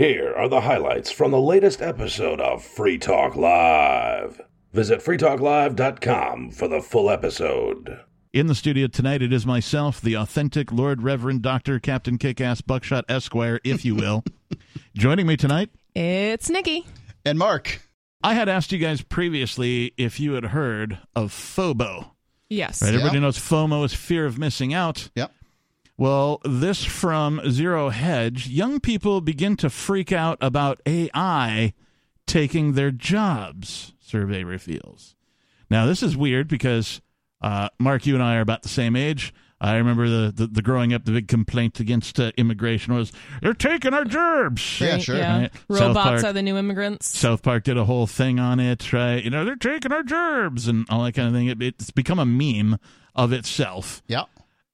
Here are the highlights from the latest episode of Free Talk Live. Visit freetalklive.com for the full episode. In the studio tonight, it is myself, the authentic Lord Reverend Dr. Captain Kickass Buckshot Esquire, if you will. Joining me tonight, it's Nikki. And Mark. I had asked you guys previously if you had heard of FOBO. Yes. Right? Everybody knows FOMO is fear of missing out. Yep. Well, this from Zero Hedge. Young people begin to freak out about AI taking their jobs, survey reveals. Now, this is weird because, Mark, you and I are about the same age. I remember the growing up, the big complaint against immigration was, they're taking our jobs. Yeah, sure. Yeah. Right? Robots are the new immigrants. South Park did a whole thing on it, right? You know, they're taking our jobs and all that kind of thing. It's become a meme of itself. Yeah.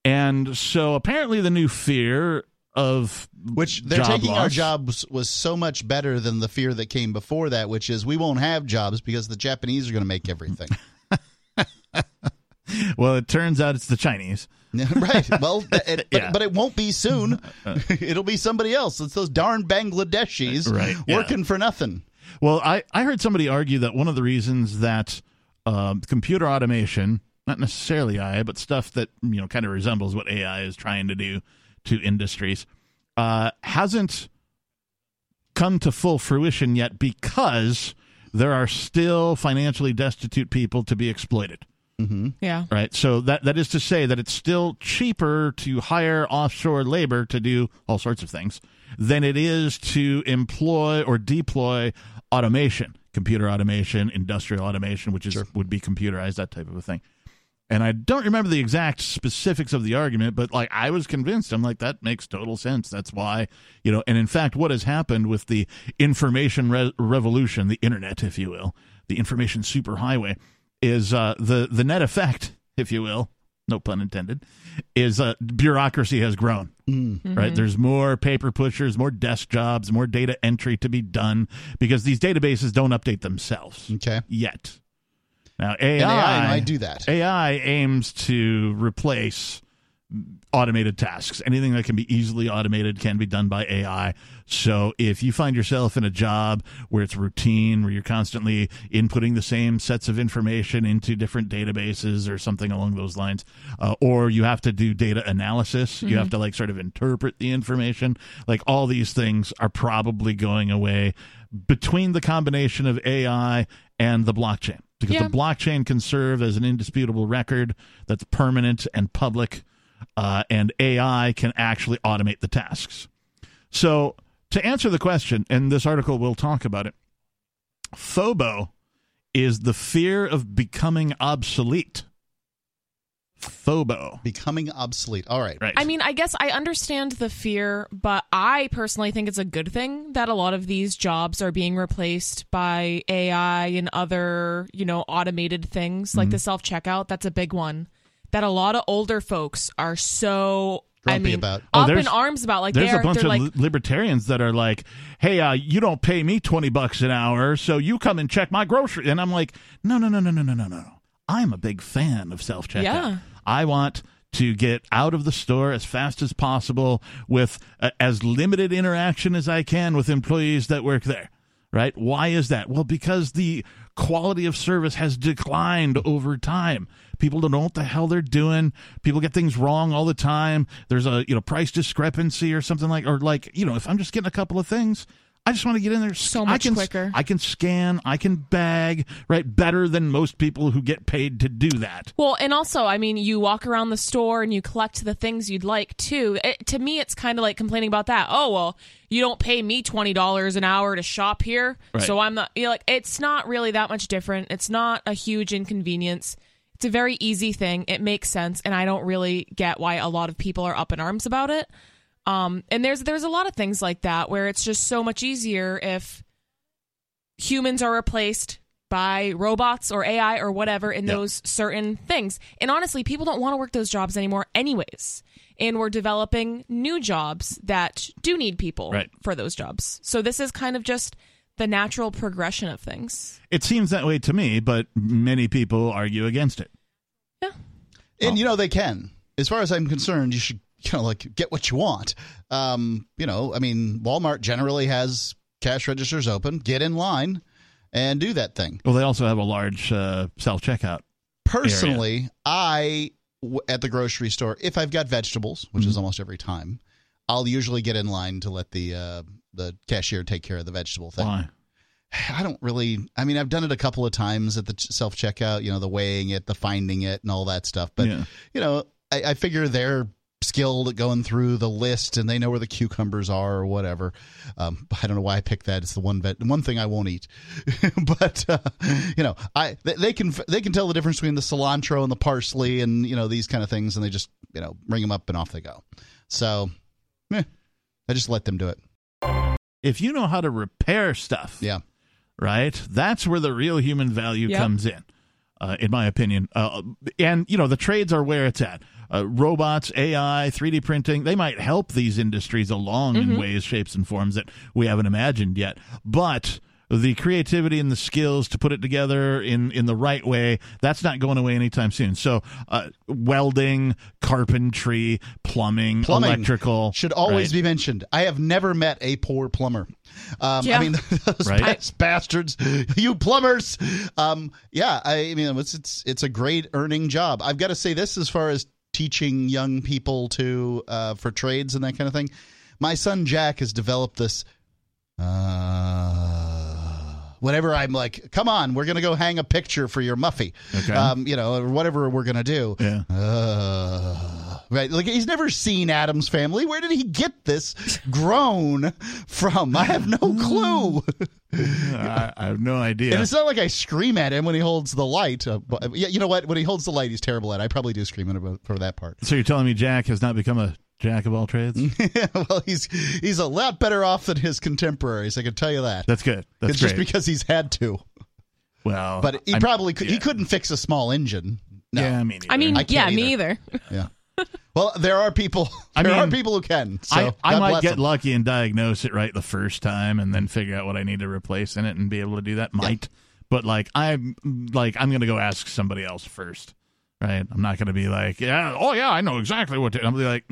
And so apparently the new fear of which they're taking our jobs was so much better than the fear that came before that, which is we won't have jobs because the Japanese are going to make everything. Well, it turns out it's the Chinese. Right. Well, but it won't be soon. It'll be somebody else. It's those darn Bangladeshis working for nothing. Well, I heard somebody argue that one of the reasons that computer automation, not necessarily AI, but stuff that kind of resembles what AI is trying to do to industries, hasn't come to full fruition yet because there are still financially destitute people to be exploited. Mm-hmm. Yeah. Right. So that is to say that it's still cheaper to hire offshore labor to do all sorts of things than it is to employ or deploy automation, computer automation, industrial automation, which is would be computerized, that type of a thing. And I don't remember the exact specifics of the argument, but I was convinced. I'm like, that makes total sense. That's why, and in fact, what has happened with the information revolution, the internet, if you will, the information superhighway, is the net effect, if you will, no pun intended, is bureaucracy has grown. Mm-hmm. Right? There's more paper pushers, more desk jobs, more data entry to be done because these databases don't update themselves yet. Now, AI might do that. AI aims to replace automated tasks. Anything that can be easily automated can be done by AI. So if you find yourself in a job where it's routine, where you're constantly inputting the same sets of information into different databases or something along those lines, or you have to do data analysis, mm-hmm. you have to sort of interpret the information, all these things are probably going away between the combination of AI and the blockchain. Because the blockchain can serve as an indisputable record that's permanent and public, and AI can actually automate the tasks. So to answer the question, and this article will talk about it, FOBO is the fear of becoming obsolete. FOBO. Becoming obsolete. All right. I mean, I guess I understand the fear, but I personally think it's a good thing that a lot of these jobs are being replaced by AI and other, automated things like the self-checkout. That's a big one that a lot of older folks are so up in arms about. There's a bunch of libertarians that are like, hey, you don't pay me $20 an hour, so you come and check my grocery. And I'm like, no. I'm a big fan of self-checkout. Yeah. I want to get out of the store as fast as possible with as limited interaction as I can with employees that work there, right? Why is that? Well, because the quality of service has declined over time. People don't know what the hell they're doing. People get things wrong all the time. There's a price discrepancy or something if I'm just getting a couple of things, I just want to get in there so much quicker. I can scan, I can bag, right? Better than most people who get paid to do that. Well, and also, I mean, you walk around the store and you collect the things you'd like too. To me, it's kind of like complaining about that. Oh, well, you don't pay me $20 an hour to shop here, so I'm not. It's not really that much different. It's not a huge inconvenience. It's a very easy thing. It makes sense, and I don't really get why a lot of people are up in arms about it. And there's a lot of things like that where it's just so much easier if humans are replaced by robots or AI or whatever in those certain things. And honestly, people don't want to work those jobs anymore anyways. And we're developing new jobs that do need people for those jobs. So this is kind of just the natural progression of things. It seems that way to me, but many people argue against it. Yeah. And they can. As far as I'm concerned, you should you know, like, get what you want. You know, I mean, Walmart generally has cash registers open. Get in line and do that thing. Well, they also have a large self-checkout. Personally, area. At the grocery store, if I've got vegetables, which is almost every time, I'll usually get in line to let the cashier take care of the vegetable thing. Why? I don't really. I mean, I've done it a couple of times at the self-checkout. You know, the weighing it, the finding it, and all that stuff. But you know, I figure they're skilled at going through the list, and they know where the cucumbers are or whatever. I don't know why I picked that. It's the one thing I won't eat. But you know, they can tell the difference between the cilantro and the parsley, and you know, these kind of things, and they just, you know, ring them up and off they go. So I just let them do it. If you know how to repair stuff, right, that's where the real human value comes in my opinion. And you know, the trades are where it's at. Robots, AI, 3D printing, they might help these industries along in ways, shapes, and forms that we haven't imagined yet. But the creativity and the skills to put it together in the right way, that's not going away anytime soon. So welding, carpentry, plumbing, electrical. Should always be mentioned. I have never met a poor plumber. I mean, those bastards, you plumbers. I mean, it's a great earning job. I've got to say this as far as teaching young people to for trades and that kind of thing. My son Jack has developed this. Whenever I'm like, come on, we're gonna go hang a picture for your Muffy, you know, or whatever we're gonna do. Right, like he's never seen Adam's Family. Where did he get this groan from? I have no clue. I have no idea. And it's not like I scream at him when he holds the light. You know what? When he holds the light, he's terrible at it. I probably do scream at him for that part. So you're telling me Jack has not become a jack of all trades? Well, he's a lot better off than his contemporaries. I can tell you that. That's good. That's it's great. Just because he's had to. Well, but he probably he couldn't fix a small engine. No. Yeah, me neither. I mean, me either. Yeah. Well, there are people. There are people who can. So I might get lucky and diagnose it right the first time, and then figure out what I need to replace in it and be able to do that. But like I'm going to go ask somebody else first. Right, I'm not going to be like, I know exactly what to do. I'm going to be like,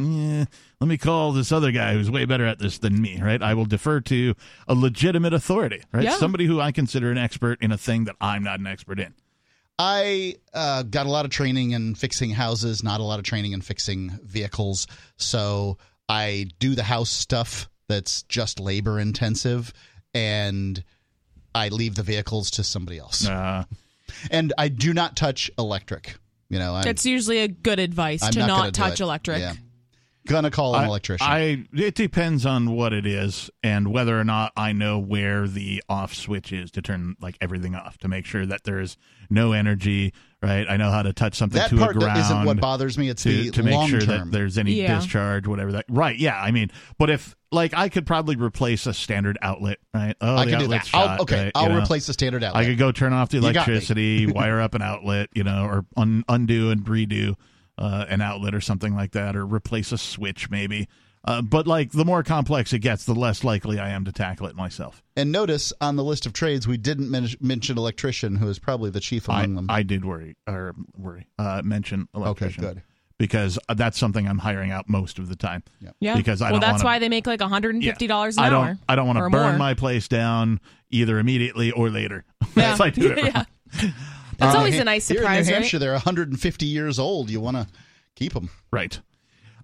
let me call this other guy who's way better at this than me, right? I will defer to a legitimate authority, right? Yeah. Somebody who I consider an expert in a thing that I'm not an expert in. I got a lot of training in fixing houses, not a lot of training in fixing vehicles. So I do the house stuff that's just labor intensive, and I leave the vehicles to somebody else. And I do not touch electric. You know, that's usually a good advice to not touch electric. Yeah. Gonna call an electrician. It depends on what it is and whether or not I know where the off switch is to turn like everything off to make sure that there is no energy. Right, I know how to touch something to a ground. That part isn't what bothers me. It's to make sure that there's any discharge, whatever that. Right, yeah. I mean, but if like I could probably replace a standard outlet, right? Oh, I can do that. I'll replace the standard outlet. I could go turn off the electricity, wire up an outlet, you know, or undo and redo an outlet or something like that, or replace a switch maybe. But like the more complex it gets, the less likely I am to tackle it myself. And notice on the list of trades, we didn't mention electrician, who is probably the chief among them. I did mention electrician. Okay, good. Because that's something I'm hiring out most of the time. Yeah. Because why they make like $150 an hour. I don't want to burn my place down either immediately or later. If I do it wrong. That's always a nice surprise. Here in New Hampshire, they're 150 years old. You want to keep them. Right.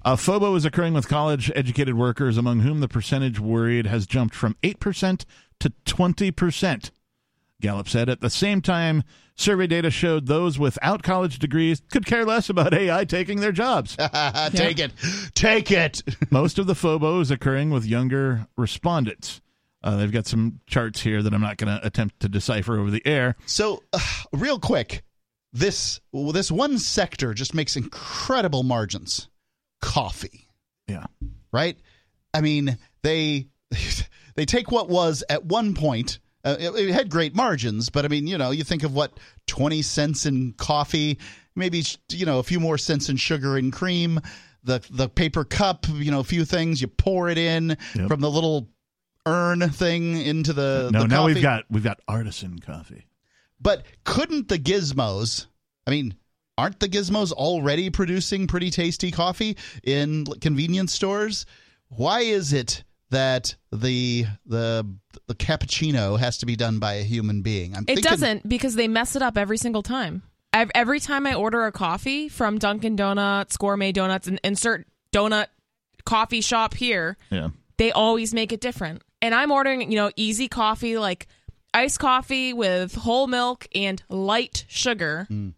FOBO is occurring with college-educated workers, among whom the percentage worried has jumped from 8% to 20%, Gallup said. At the same time, survey data showed those without college degrees could care less about AI taking their jobs. Take it. Most of the FOBO is occurring with younger respondents. They've got some charts here that I'm not going to attempt to decipher over the air. So, real quick, this one sector just makes incredible margins. Coffee. Yeah. Right? I mean, they take what was at one point, it had great margins, but I mean, you know, you think of what, 20 cents in coffee, maybe, you know, a few more cents in sugar and cream, the paper cup, you know, a few things, you pour it in from the little urn thing into the coffee. Now we've got artisan coffee. But couldn't the gizmos, I mean, aren't the gizmos already producing pretty tasty coffee in convenience stores? Why is it that the cappuccino has to be done by a human being? It doesn't, because they mess it up every single time. Every time I order a coffee from Dunkin' Donuts, Gourmet Donuts, and insert donut coffee shop here, they always make it different. And I'm ordering, easy coffee, like iced coffee with whole milk and light sugar. Mm.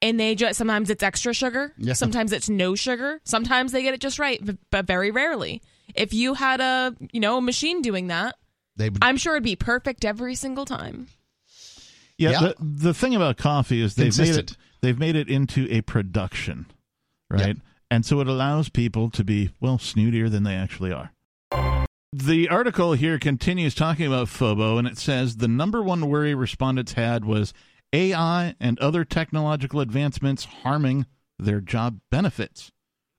And they just, sometimes it's extra sugar. Yeah. Sometimes it's no sugar. Sometimes they get it just right, but very rarely. If you had a, machine doing that, I'm sure it'd be perfect every single time. Yeah, yeah. The thing about coffee is they've made it into a production, right? Yep. And so it allows people to be, snootier than they actually are. The article here continues talking about FOBO, and it says the number one worry respondents had was AI and other technological advancements harming their job benefits.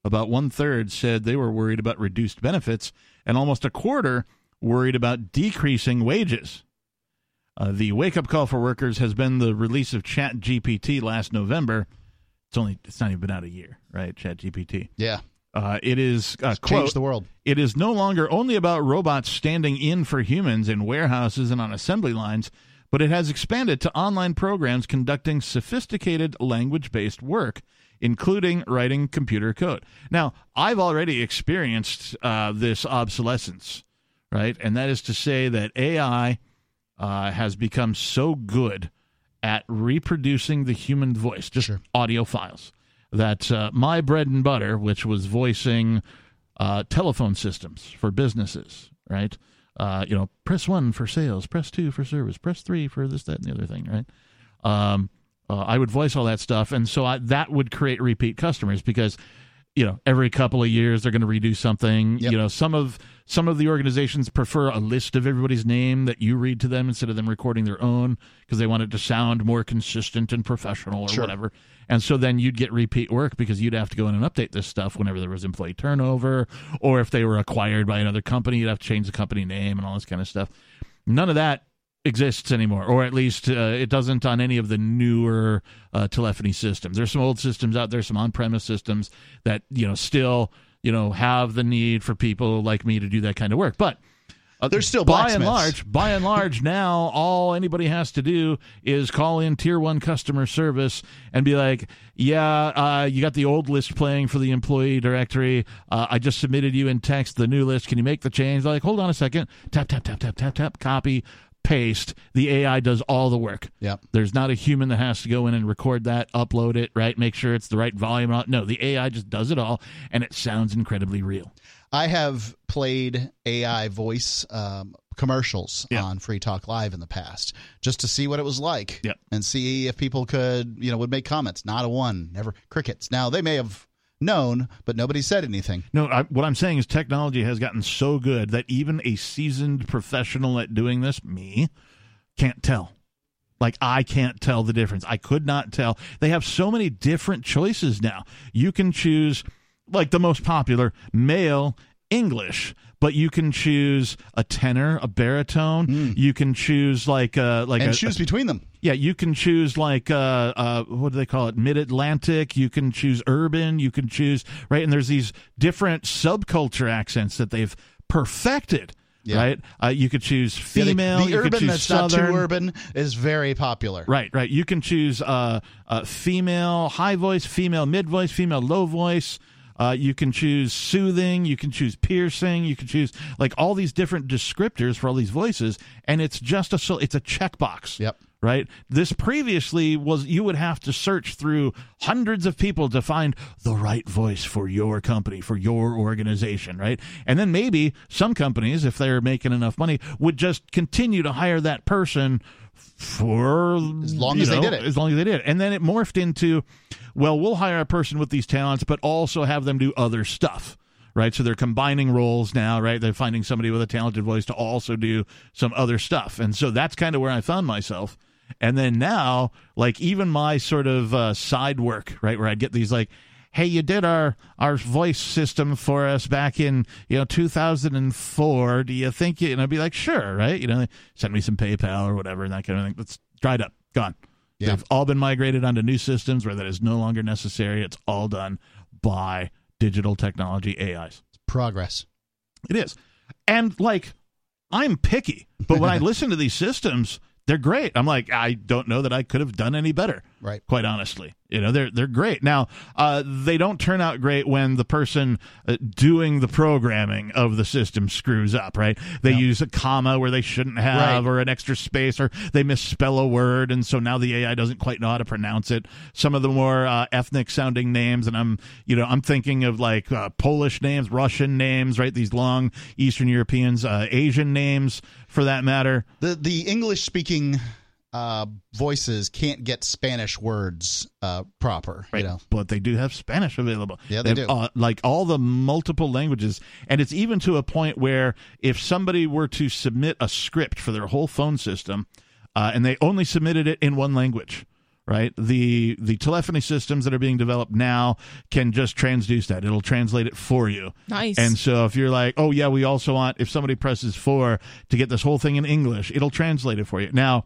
About 1/3 said they were worried about reduced benefits, and almost 25% worried about decreasing wages. The wake-up call for workers has been the release of ChatGPT last November. It's not even been out a year, right? ChatGPT. Yeah. It is, quote, changed the world. It is no longer only about robots standing in for humans in warehouses and on assembly lines, but it has expanded to online programs conducting sophisticated language-based work, including writing computer code. Now, I've already experienced this obsolescence, right? And that is to say that AI has become so good at reproducing the human voice, just audio files, that my bread and butter, which was voicing telephone systems for businesses, right? Press 1 for sales, press 2 for service, press 3 for this, that, and the other thing, right? I would voice all that stuff, and so that would create repeat customers because, every couple of years they're going to redo something. Yep. Some of the organizations prefer a list of everybody's name that you read to them instead of them recording their own because they want it to sound more consistent and professional or whatever. And so then you'd get repeat work because you'd have to go in and update this stuff whenever there was employee turnover, or if they were acquired by another company, you'd have to change the company name and all this kind of stuff. None of that exists anymore, or at least it doesn't on any of the newer telephony systems. There's some old systems out there, some on-premise systems that still have the need for people like me to do that kind of work. But there's still by and large, now all anybody has to do is call in Tier 1 customer service and be like, you got the old list playing for the employee directory. I just submitted you in text the new list. Can you make the change? They're like, hold on a second. Tap, tap, tap, tap, tap, tap. Copy. Paste. The AI does all the work. Yep. There's not a human that has to go in and record that, upload it, right? Make sure it's the right volume. No, the AI just does it all, and it sounds incredibly real. I have played AI voice commercials on Free Talk Live in the past just to see what it was like and see if people could, would make comments. Not a one. Never. Crickets. Now, they may have known, but nobody said anything. No, what I'm saying is technology has gotten so good that even a seasoned professional at doing this, me, can't tell. Like, I can't tell the difference. I could not tell. They have so many different choices now. You can choose, like, the most popular, male English, but you can choose a tenor, a baritone. Mm. You can choose choose between them. Yeah, you can choose what do they call it? Mid-Atlantic. You can choose urban. You can choose and there's these different subculture accents that they've perfected. Yeah. Right, you could choose female. The urban, that's southern. Not too urban, is very popular. Right. You can choose female high voice, female mid voice, female low voice. You can choose soothing, you can choose piercing, you can choose all these different descriptors for all these voices, and it's just it's a checkbox. Yep. Right? This previously was you would have to search through hundreds of people to find the right voice for your company, for your organization, right? And then maybe some companies, if they're making enough money, would just continue to hire that person for as long as they did it. As long as they did. And then it morphed into, we'll hire a person with these talents, but also have them do other stuff. Right, so they're combining roles now, right? They're finding somebody with a talented voice to also do some other stuff. And so that's kind of where I found myself. And then now, even my sort of side work, right, where I'd get these hey, you did our voice system for us back in 2004. Do you think you? And I'd be like, sure, right? Send me some PayPal or whatever and that kind of thing. It's dried up, gone. Yeah. They've all been migrated onto new systems where that is no longer necessary. It's all done by digital technology, AIs. It's progress. It is. And, like, I'm picky, but when I listen to these systems, they're great. I'm like, I don't know that I could have done any better, right? Quite honestly. You know, they're great. Now, they don't turn out great when the person doing the programming of the system screws up, right? They use a comma where they shouldn't have, right, or an extra space, or they misspell a word, and so now the AI doesn't quite know how to pronounce it. Some of the more ethnic-sounding names, and I'm thinking of, like, Polish names, Russian names, right? These long Eastern Europeans, Asian names, for that matter. The English-speaking voices can't get Spanish words proper, right, you know? But they do have Spanish available. Yeah, they do. Like all the multiple languages, and it's even to a point where if somebody were to submit a script for their whole phone system, and they only submitted it in one language, right? The telephony systems that are being developed now can just transduce that. It'll translate it for you. Nice. And so if you're like, oh yeah, we also want, if somebody presses 4 to get this whole thing in English, it'll translate it for you. Now,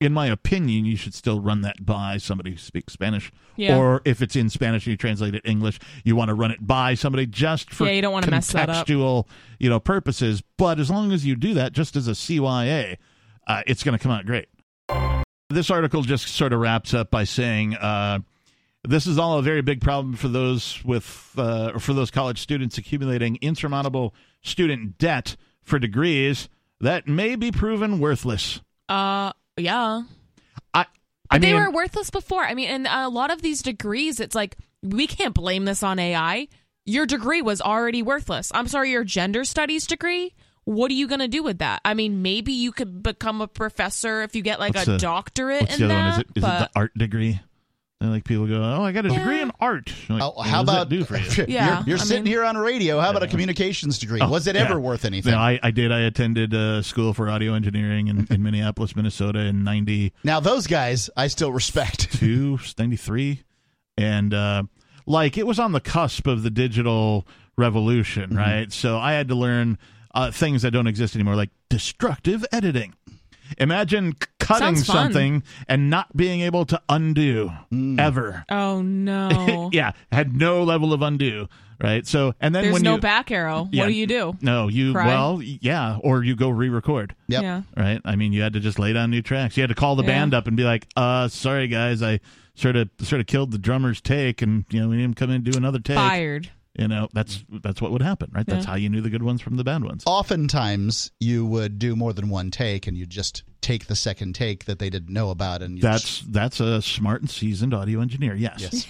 in my opinion, you should still run that by somebody who speaks Spanish. Yeah. Or if it's in Spanish and you translate it English, you want to run it by somebody just for you don't want to mess that up, contextual, purposes. But as long as you do that, just as a CYA, it's going to come out great. This article just sort of wraps up by saying this is all a very big problem for those with for those college students accumulating insurmountable student debt for degrees that may be proven worthless. Yeah. They were worthless before. I mean, and a lot of these degrees, it's like, we can't blame this on AI. Your degree was already worthless. I'm sorry, your gender studies degree? What are you going to do with that? I mean, maybe you could become a professor if you get, like, a doctorate in that. Is it the art degree? And, like, people go, oh, I got a degree in art. Like, how about that do for you? Yeah, you're sitting here on radio. How about a communications degree? Was it ever worth anything? No, I did. I attended school for audio engineering in Minneapolis, Minnesota in 90. Now, those guys I still respect. 93. And, it was on the cusp of the digital revolution, right? Mm-hmm. So I had to learn things that don't exist anymore, like destructive editing. Imagine cutting something and not being able to undo ever. Oh, no. Yeah. Had no level of undo, right? So, and then there's no back arrow. Yeah, what do you do? No, you, cry? Well, yeah. Or you go re-record. Yep. Yeah. Right? I mean, you had to just lay down new tracks. You had to call the band up and be like, sorry, guys, I sort of killed the drummer's take and, we need him come in and do another take. Fired. That's what would happen, right? Yeah. That's how you knew the good ones from the bad ones. Oftentimes, you would do more than one take, and you just take the second take that they didn't know about. And that's a smart and seasoned audio engineer, yes. This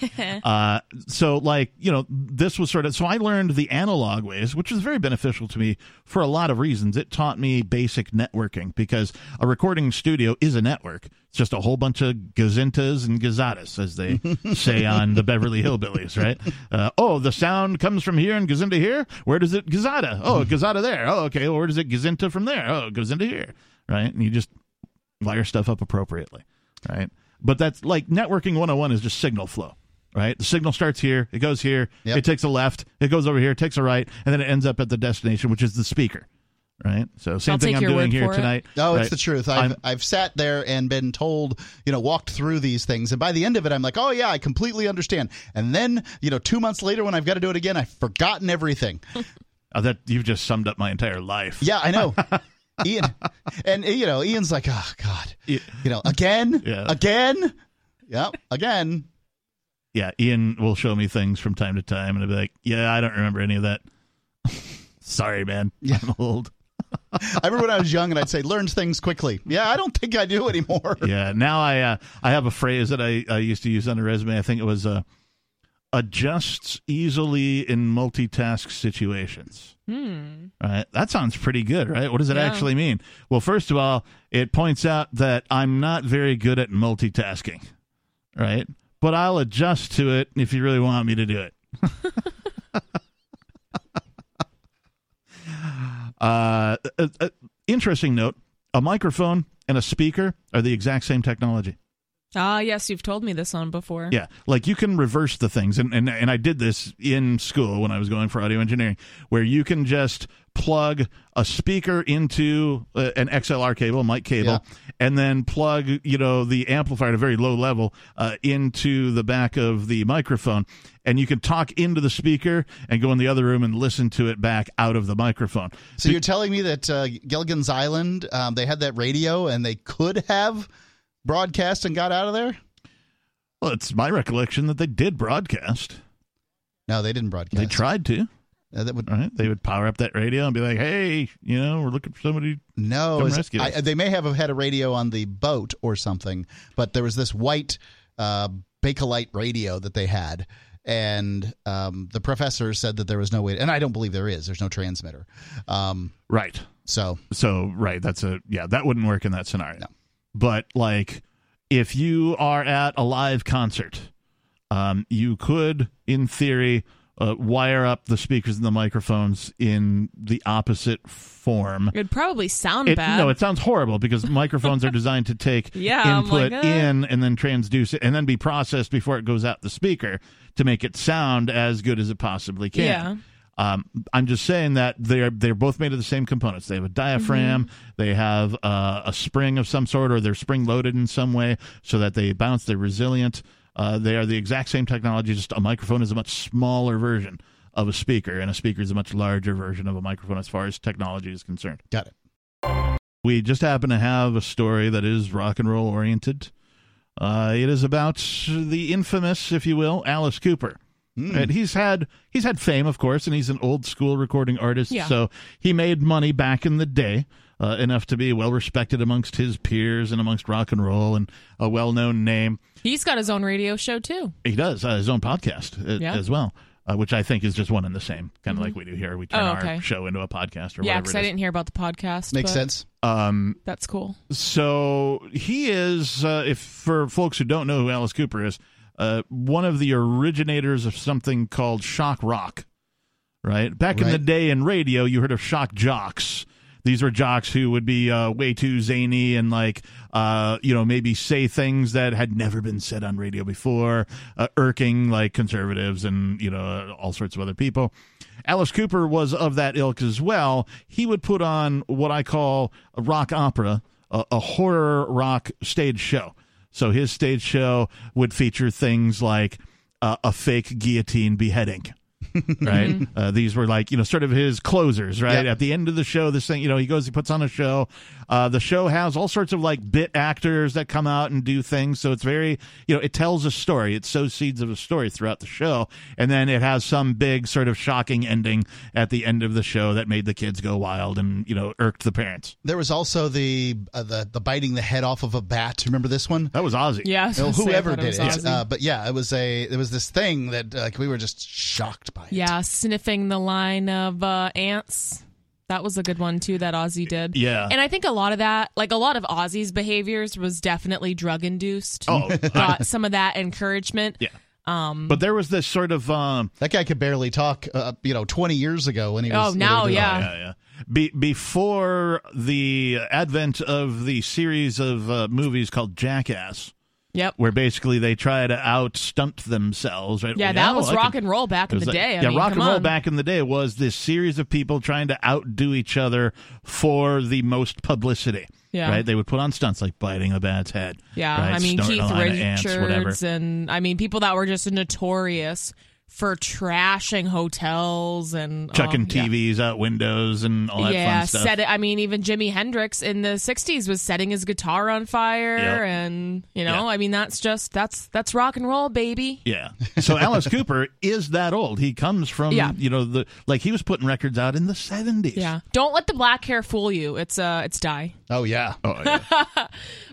was sort of... So I learned the analog ways, which was very beneficial to me for a lot of reasons. It taught me basic networking, because a recording studio is a network. It's just a whole bunch of gazintas and gazatas, as they say on the Beverly Hillbillies, right? The sound comes from here and goes into here. Where does it gazata? Oh, gazata there. Oh, okay. Well, where does it gazinta from there? Oh, it goes into here, right? And you just wire stuff up appropriately, right? But that's like networking 101 is just signal flow, right? The signal starts here. It goes here. Yep. It takes a left. It goes over here. It takes a right. And then it ends up at the destination, which is the speaker. Right, so same thing I'm doing here tonight. No, it's the truth. I've sat there and been told, walked through these things, and by the end of it, I'm like, oh yeah, I completely understand. And then, 2 months later, when I've got to do it again, I've forgotten everything. That you've just summed up my entire life. Yeah, I know. Ian, and Ian's like, oh God, again. Yeah, Ian will show me things from time to time, and I'll be like, yeah, I don't remember any of that. Sorry, man. Yeah. I'm old. I remember when I was young and I'd say, learn things quickly. Yeah, I don't think I do anymore. Yeah, now I have a phrase that I used to use on a resume. I think it was adjusts easily in multitask situations. All right, that sounds pretty good, right? What does it actually mean? Well, first of all, it points out that I'm not very good at multitasking, right? But I'll adjust to it if you really want me to do it. Interesting note, a microphone and a speaker are the exact same technology. Ah, yes, you've told me this one before. Yeah, like you can reverse the things, and I did this in school when I was going for audio engineering, where you can just plug a speaker into an XLR cable, mic cable, and then plug the amplifier at a very low level into the back of the microphone, and you can talk into the speaker and go in the other room and listen to it back out of the microphone. So you're telling me that Gilligan's Island, they had that radio and they could have broadcast and got out of there? Well, it's my recollection that they did broadcast. No, they didn't broadcast. They tried to. They would power up that radio and be like, hey, we're looking for somebody to come rescue us. They may have had a radio on the boat or something, but there was this white Bakelite radio that they had, and the professor said that there was no way to, and I don't believe there is. There's no transmitter. Right. So, right, that wouldn't work in that scenario. No. But, like, if you are at a live concert, you could, in theory, wire up the speakers and the microphones in the opposite form. It would probably sound bad. No, it sounds horrible because microphones are designed to take input in and then transduce it and then be processed before it goes out the speaker to make it sound as good as it possibly can. Yeah. I'm just saying that they're both made of the same components. They have a diaphragm, they have a spring of some sort, or they're spring-loaded in some way so that they bounce, they're resilient. They are the exact same technology, just a microphone is a much smaller version of a speaker, and a speaker is a much larger version of a microphone as far as technology is concerned. Got it. We just happen to have a story that is rock and roll oriented. It is about the infamous, if you will, Alice Cooper. And he's had fame, of course, and he's an old school recording artist, so he made money back in the day, enough to be well respected amongst his peers and amongst rock and roll, and a well-known name. He's got his own radio show too. He does, his own podcast as well, which I think is just one and the same, kind of like we do here. We turn our show into a podcast or whatever. Yeah, because I didn't hear about the podcast. Makes sense. That's cool. So he is, for folks who don't know who Alice Cooper is, one of the originators of something called shock rock, right? Back in the day in radio, you heard of shock jocks. These were jocks who would be way too zany and maybe say things that had never been said on radio before, irking like conservatives and, all sorts of other people. Alice Cooper was of that ilk as well. He would put on what I call a rock opera, a horror rock stage show. So his stage show would feature things like a fake guillotine beheading, right? These were sort of his closers, right? Yep. At the end of the show, this thing, he goes, he puts on a show. The show has all sorts of bit actors that come out and do things. So it's very, it tells a story. It sows seeds of a story throughout the show. And then it has some big sort of shocking ending at the end of the show that made the kids go wild and, irked the parents. There was also the biting the head off of a bat. Remember this one? That was Ozzy. Yeah. Whoever did it. It was this thing that we were just shocked by. Yeah. Sniffing the line of ants. That was a good one, too, that Ozzy did. Yeah. And I think a lot of that, a lot of Ozzy's behaviors was definitely drug-induced. Oh. Got some of that encouragement. Yeah. But there was this sort of... that guy could barely talk, 20 years ago when he was... Oh, now, yeah. Before the advent of the series of movies called Jackass... Yep. Where basically they try to out-stunt themselves, right? Yeah, that was rock and roll back in the day. Rock and roll back in the day was this series of people trying to outdo each other for the most publicity. Yeah. Right? They would put on stunts like biting a bat's head. Yeah, right? Keith Richards and people that were just notorious for trashing hotels and chucking TVs out windows and all that fun stuff. Even Jimi Hendrix in the 60s was setting his guitar on fire. Yep. And that's rock and roll, baby. Yeah. So Alice Cooper is that old. He comes from he was putting records out in the 70s. Yeah. Don't let the black hair fool you. It's dye. Oh yeah. Oh yeah.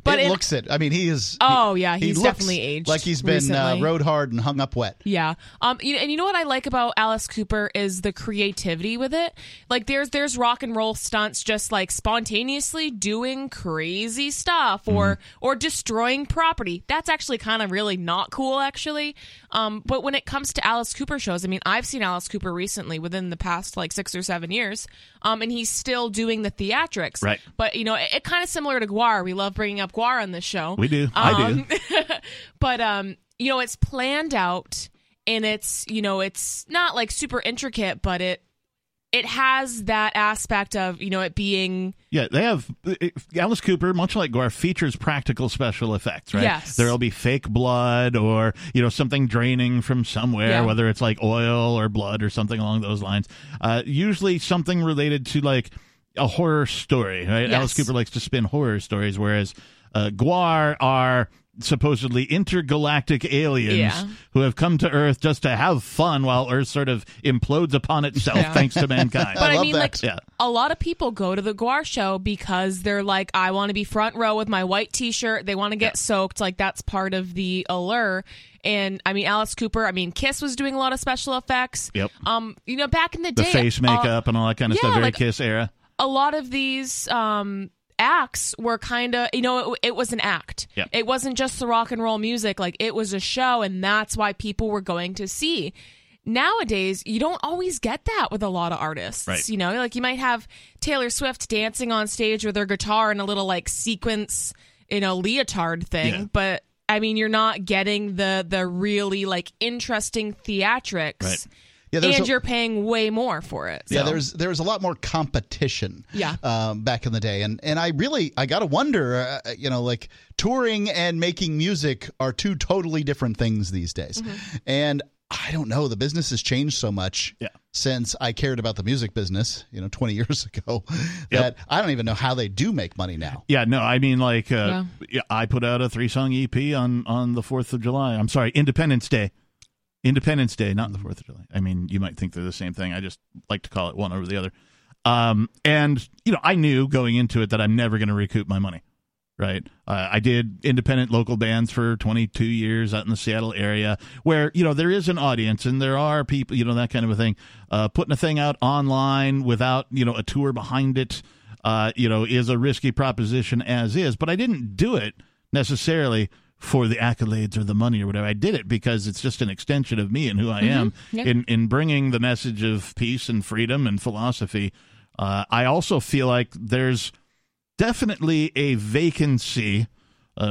But it looks it. I mean, he is. Oh yeah, he's definitely aged. Like he's been rode hard and hung up wet. Yeah. And you know what I like about Alice Cooper is the creativity with it. Like there's rock and roll stunts just like spontaneously doing crazy stuff or destroying property. That's actually kind of really not cool actually. But when it comes to Alice Cooper shows, I mean, I've seen Alice Cooper recently within the past like 6 or 7 years, and he's still doing the theatrics. Right. But you know, it kind of similar to Gwar. We love bringing up Gwar on this show. We do. I do. But you know, it's planned out. And it's, you know, it's not like super intricate, but it has that aspect of, you know, it being... Yeah, they have... Alice Cooper, much like Gwar, features practical special effects, right? Yes. There'll be fake blood or, you know, something draining from somewhere, yeah. Whether it's like oil or blood or something along those lines. Usually something related to like a horror story, right? Yes. Alice Cooper likes to spin horror stories, whereas Gwar are... supposedly intergalactic aliens who have come to Earth just to have fun while Earth sort of implodes upon itself thanks to mankind. But I mean, that. Like, a lot of people go to the Gwar show because they're like, I want to be front row with my white T-shirt. They want to get soaked. Like, that's part of the allure. And, I mean, Alice Cooper, I mean, Kiss was doing a lot of special effects. Yep. You know, back in the day. The face makeup and all that kind of stuff. Very like, Kiss era. A lot of these... acts were kind of, you know, it was an act. Yep. It wasn't just the rock and roll music. Like, it was a show, and that's why people were going to see. Nowadays, you don't always get that with a lot of artists. Right. You know, like, you might have Taylor Swift dancing on stage with her guitar in a little, like, sequence, you know, leotard thing. Yeah. But, I mean, you're not getting the really, like, interesting theatrics. Right. Yeah, and you're paying way more for it. So. Yeah, there was a lot more competition back in the day. And I got to wonder, you know, like touring and making music are two totally different things these days. Mm-hmm. And I don't know, the business has changed so much since I cared about the music business, you know, 20 years ago that I don't even know how they do make money now. Yeah, no, I mean, like I put out a 3-song EP on the 4th of July. I'm sorry, Independence Day. Independence Day, not the 4th of July. I mean, you might think they're the same thing. I just like to call it one over the other. And, you know, I knew going into it that I'm never going to recoup my money, right? I did independent local bands for 22 years out in the Seattle area where, you know, there is an audience and there are people, you know, that kind of a thing. Putting a thing out online without, you know, a tour behind it, you know, is a risky proposition as is. But I didn't do it necessarily for the accolades or the money or whatever. I did it because it's just an extension of me and who I am in bringing the message of peace and freedom and philosophy. I also feel like there's definitely a vacancy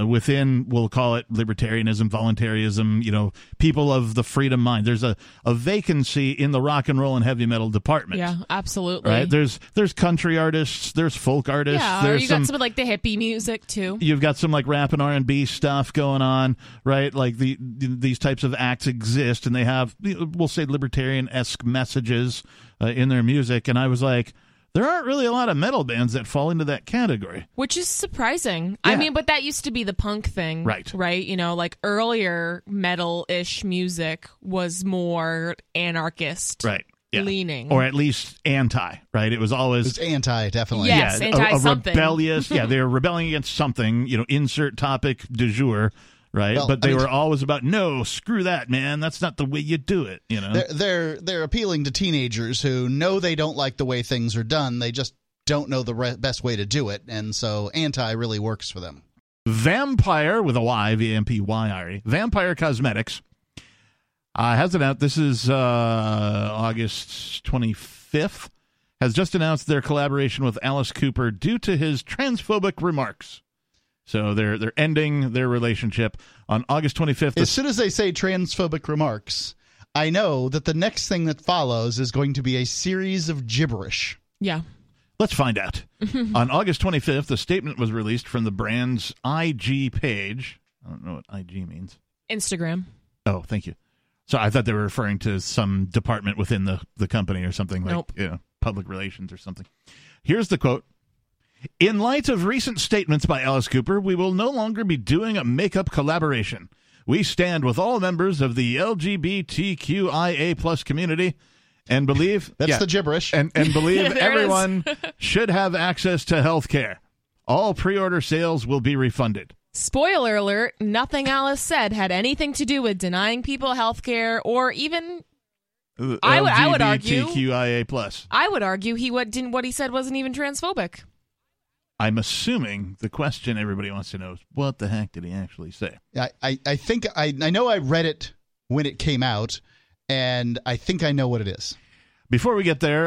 within, we'll call it libertarianism, voluntarism, you know, people of the freedom mind. There's a vacancy in the rock and roll and heavy metal department. Yeah, absolutely. Right? There's country artists, there's folk artists. Yeah, there's got some of like the hippie music too. You've got some like rap and R&B stuff going on, right? Like these types of acts exist and they have, we'll say, libertarian-esque messages in their music. And I was like, there aren't really a lot of metal bands that fall into that category. Which is surprising. Yeah. I mean, but that used to be the punk thing. Right. Right? You know, like earlier metal-ish music was more anarchist. Right. Yeah. Leaning. Or at least anti, right? It was always... It was anti, definitely. Yes, yeah, anti-something. Rebellious. Yeah, they were rebelling against something. You know, insert topic du jour. Right, well, but they were always about, no, screw that, man. That's not the way you do it. You know, they're appealing to teenagers who know they don't like the way things are done. They just don't know the best way to do it, and so anti really works for them. Vampire with a Y, V-A-M-P-Y-R-E. Vampire Cosmetics has it out. This is August 25th. Has just announced their collaboration with Alice Cooper due to his transphobic remarks. So they're ending their relationship on August 25th. As soon as they say transphobic remarks, I know that the next thing that follows is going to be a series of gibberish. Yeah. Let's find out. On August 25th, a statement was released from the brand's IG page. I don't know what IG means. Instagram. Oh, thank you. So I thought they were referring to some department within the company or something like you know, public relations or something. Here's the quote. In light of recent statements by Alice Cooper, we will no longer be doing a makeup collaboration. We stand with all members of the LGBTQIA plus community and believe... That's the gibberish. And believe everyone should have access to health care. All pre-order sales will be refunded. Spoiler alert, nothing Alice said had anything to do with denying people health care or even... I would argue what he said wasn't even transphobic. I'm assuming the question everybody wants to know is, what the heck did he actually say? I think I know I read it when it came out, and I think I know what it is. Before we get there,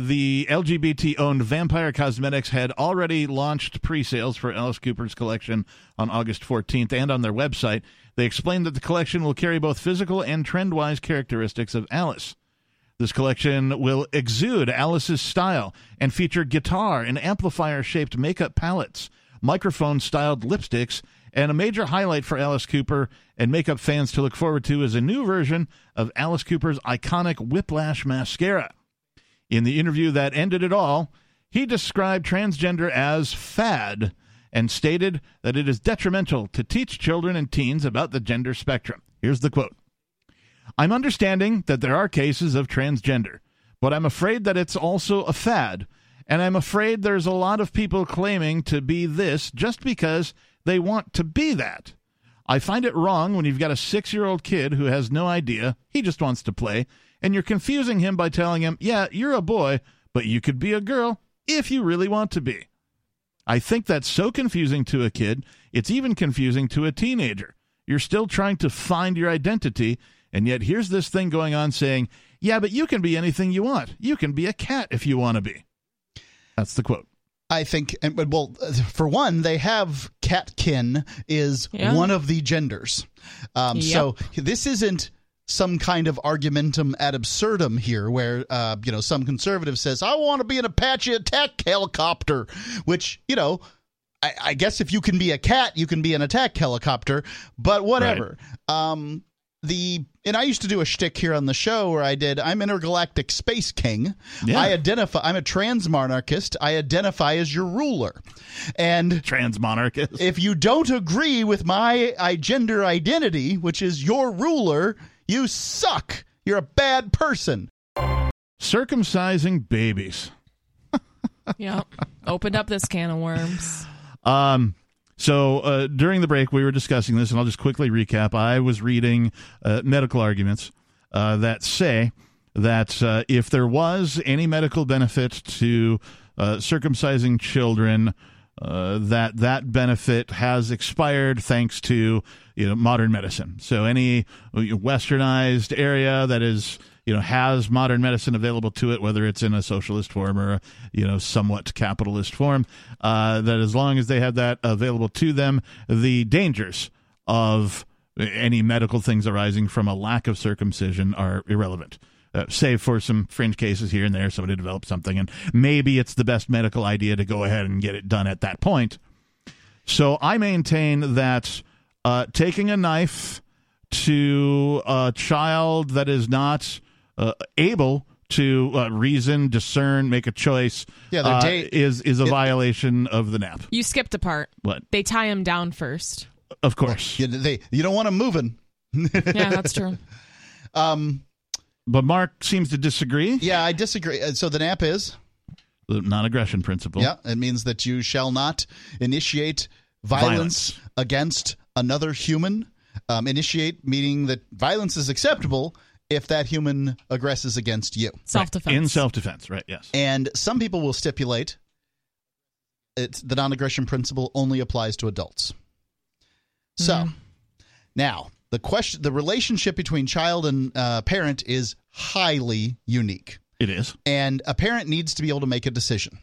the LGBT-owned Vampire Cosmetics had already launched pre-sales for Alice Cooper's collection on August 14th, and on their website, they explained that the collection will carry both physical and trend-wise characteristics of Alice. This collection will exude Alice's style and feature guitar and amplifier-shaped makeup palettes, microphone-styled lipsticks, and a major highlight for Alice Cooper and makeup fans to look forward to is a new version of Alice Cooper's iconic Whiplash mascara. In the interview that ended it all, he described transgender as fad and stated that it is detrimental to teach children and teens about the gender spectrum. Here's the quote. "I'm understanding that there are cases of transgender, but I'm afraid that it's also a fad, and I'm afraid there's a lot of people claiming to be this just because they want to be that. I find it wrong when you've got a 6-year-old kid who has no idea, he just wants to play, and you're confusing him by telling him, yeah, you're a boy, but you could be a girl if you really want to be. I think that's so confusing to a kid, it's even confusing to a teenager. You're still trying to find your identity, and yet here's this thing going on saying, yeah, but you can be anything you want. You can be a cat if you want to be." That's the quote. I think, and well, for one, they have catkin is one of the genders. So this isn't some kind of argumentum ad absurdum here where, some conservative says, I want to be an Apache attack helicopter, which, I guess if you can be a cat, you can be an attack helicopter, but whatever. Right. And I used to do a shtick here on the show where I'm intergalactic space king. Yeah. I'm a trans monarchist. I identify as your ruler. And trans monarchist. If you don't agree with my gender identity, which is your ruler, you suck. You're a bad person. Circumcising babies. Yep. Opened up this can of worms. So during the break, we were discussing this, and I'll just quickly recap. I was reading medical arguments that say that if there was any medical benefit to circumcising children, that benefit has expired thanks to modern medicine. So any westernized area that is has modern medicine available to it, whether it's in a socialist form or, somewhat capitalist form, that as long as they have that available to them, the dangers of any medical things arising from a lack of circumcision are irrelevant. Save for some fringe cases here and there, somebody develops something, and maybe it's the best medical idea to go ahead and get it done at that point. So I maintain that taking a knife to a child that is not able to reason, discern, make a choice is a violation of the NAP. You skipped a part. What? They tie him down first. Of course. You don't want him moving. Yeah, that's true. But Mark seems to disagree. Yeah, I disagree. So the NAP is? The non-aggression principle. Yeah, it means that you shall not initiate violence. Against another human. Initiate, meaning that violence is acceptable if that human aggresses against you. Self-defense. Right. In self-defense, right, yes. And some people will stipulate the non-aggression principle only applies to adults. So, now, the relationship between child and parent is highly unique. It is. And a parent needs to be able to make a decision.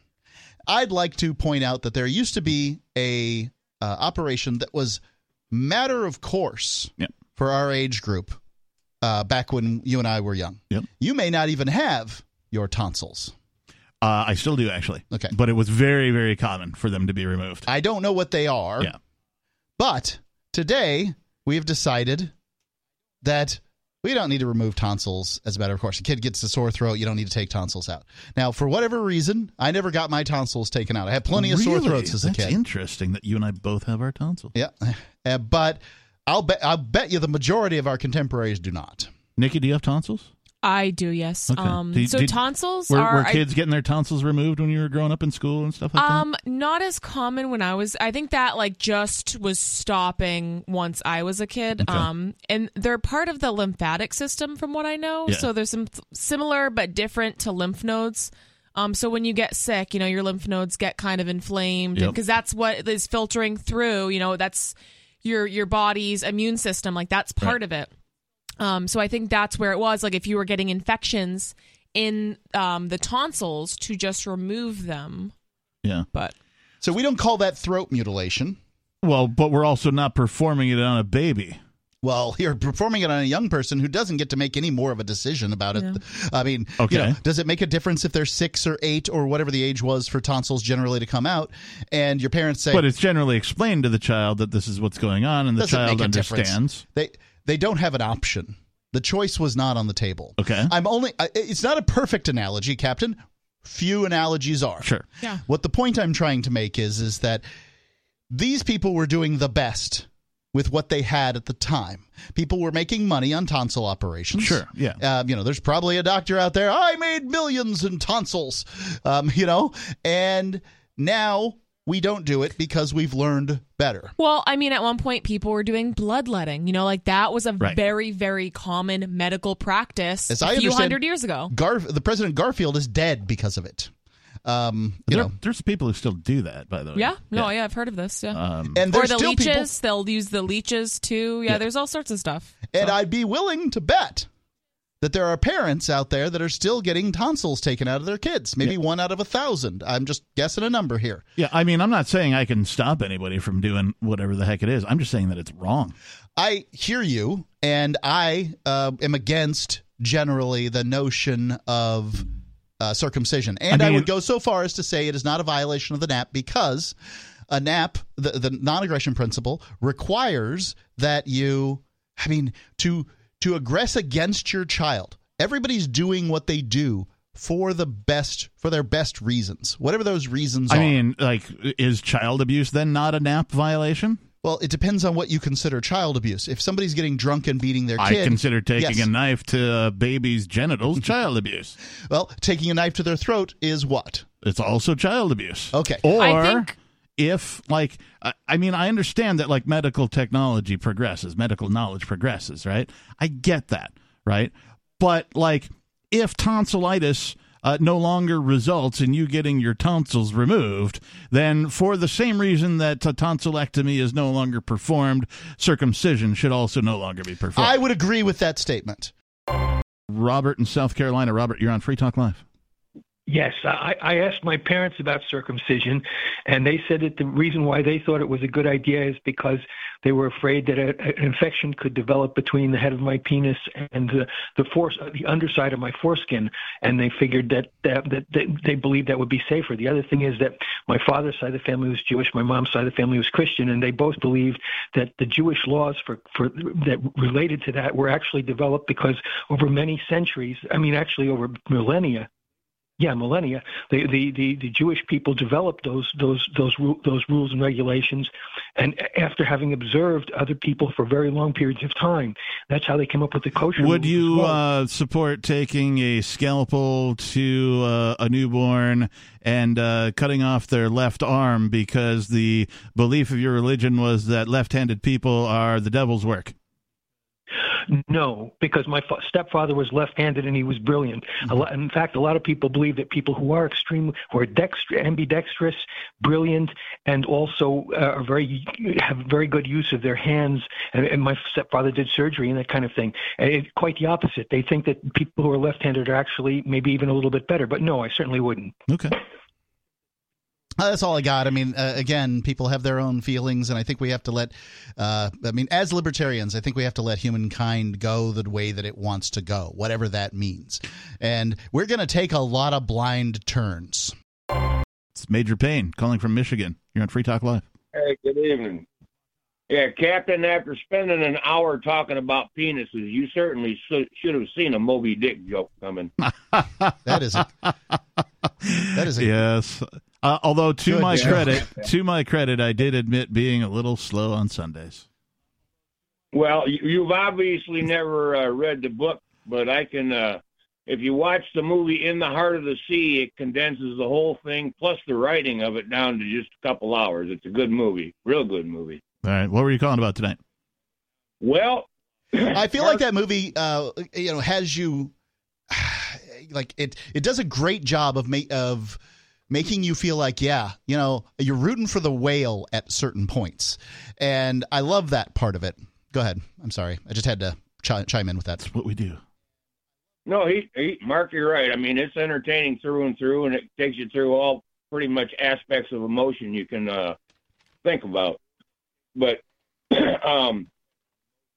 I'd like to point out that there used to be a operation that was matter of course for our age group back when you and I were young. Yep. You may not even have your tonsils. I still do, actually. Okay. But it was very, very common for them to be removed. I don't know what they are. Yeah. But today we have decided that we don't need to remove tonsils as a matter of course. A kid gets a sore throat, you don't need to take tonsils out. Now, for whatever reason, I never got my tonsils taken out. I had plenty of sore throats as a kid. That's interesting that you and I both have our tonsils. Yeah, but I'll bet you the majority of our contemporaries do not. Nikki, do you have tonsils? I do, yes. Okay. Tonsils are... Were kids getting their tonsils removed when you were growing up in school and stuff like that? Not as common when I was... I think that, just was stopping once I was a kid. Okay. And they're part of the lymphatic system, from what I know. Yeah. So there's some similar but different to lymph nodes. So when you get sick, your lymph nodes get kind of inflamed. Because that's what is filtering through, that's your body's immune system. That's part of it. So I think that's where it was. If you were getting infections in the tonsils, to just remove them. Yeah. So we don't call that throat mutilation. Well, but we're also not performing it on a baby. Well, you're performing it on a young person who doesn't get to make any more of a decision about it. Yeah. I mean, okay. Does it make a difference if they're 6 or 8 or whatever the age was for tonsils generally to come out? And your parents say... But it's generally explained to the child that this is what's going on, and the child understands. They don't have an option. The choice was not on the table. Okay. It's not a perfect analogy, Captain. Few analogies are. Sure. Yeah. What the point I'm trying to make is that these people were doing the best with what they had at the time. People were making money on tonsil operations. Sure, yeah. There's probably a doctor out there, I made millions in tonsils, and now... We don't do it because we've learned better. Well, at one point people were doing bloodletting. That was a very, very common medical practice a few hundred years ago. The President Garfield is dead because of it. There's people who still do that, by the way. Yeah, I've heard of this. Yeah, and or the still leeches. They'll use the leeches too. Yeah, there's all sorts of stuff. And I'd be willing to bet that there are parents out there that are still getting tonsils taken out of their kids, maybe 1 out of 1,000. I'm just guessing a number here. Yeah, I'm not saying I can stop anybody from doing whatever the heck it is. I'm just saying that it's wrong. I hear you, and I am against generally the notion of circumcision. And I would go so far as to say it is not a violation of the NAP because a NAP, the non-aggression principle, requires that you, to aggress against your child. Everybody's doing what they do for their best reasons, whatever those reasons are. Is child abuse then not a NAP violation? Well, it depends on what you consider child abuse. If somebody's getting drunk and beating their kid... I consider taking a knife to a baby's genitals child abuse. Well, taking a knife to their throat is what? It's also child abuse. Okay. Or... I understand that medical technology progresses, medical knowledge progresses, right? I get that, right? But if tonsillitis no longer results in you getting your tonsils removed, then for the same reason that a tonsillectomy is no longer performed, circumcision should also no longer be performed. I would agree with that statement. Robert in South Carolina. Robert, you're on Free Talk Live. Yes, I asked my parents about circumcision, and they said that the reason why they thought it was a good idea is because they were afraid that an infection could develop between the head of my penis and the underside of my foreskin, and they figured that they believed that would be safer. The other thing is that my father's side of the family was Jewish, my mom's side of the family was Christian, and they both believed that the Jewish laws for that related to that were actually developed because over many centuries, actually over millennia, the Jewish people developed those rules and regulations, and after having observed other people for very long periods of time, that's how they came up with the kosher. Would you support taking a scalpel to a newborn and cutting off their left arm because the belief of your religion was that left-handed people are the devil's work? No, because my stepfather was left-handed and he was brilliant. In fact, a lot of people believe that people who are ambidextrous, brilliant, and also have very good use of their hands, and my stepfather did surgery and that kind of thing. Quite the opposite. They think that people who are left-handed are actually maybe even a little bit better, but no, I certainly wouldn't. Okay. That's all I got. Again, people have their own feelings, and I think we have to let as libertarians, I think we have to let humankind go the way that it wants to go, whatever that means. And we're going to take a lot of blind turns. It's Major Payne calling from Michigan. You're on Free Talk Live. Hey, good evening. Yeah, Captain, after spending an hour talking about penises, you certainly should have seen a Moby Dick joke coming. That is it. Yes. Although, to my credit, I did admit being a little slow on Sundays. Well, you've obviously never read the book, but I can If you watch the movie In the Heart of the Sea, it condenses the whole thing, plus the writing of it, down to just a couple hours. It's a good movie, real good movie. All right. What were you calling about tonight? Well, I feel like that movie, has you, like, it does a great job of making you feel like, you're rooting for the whale at certain points. And I love that part of it. Go ahead. I'm sorry. I just had to chime in with that. That's what we do. No, Mark, you're right. I mean, it's entertaining through and through, and it takes you through all pretty much aspects of emotion you can think about. But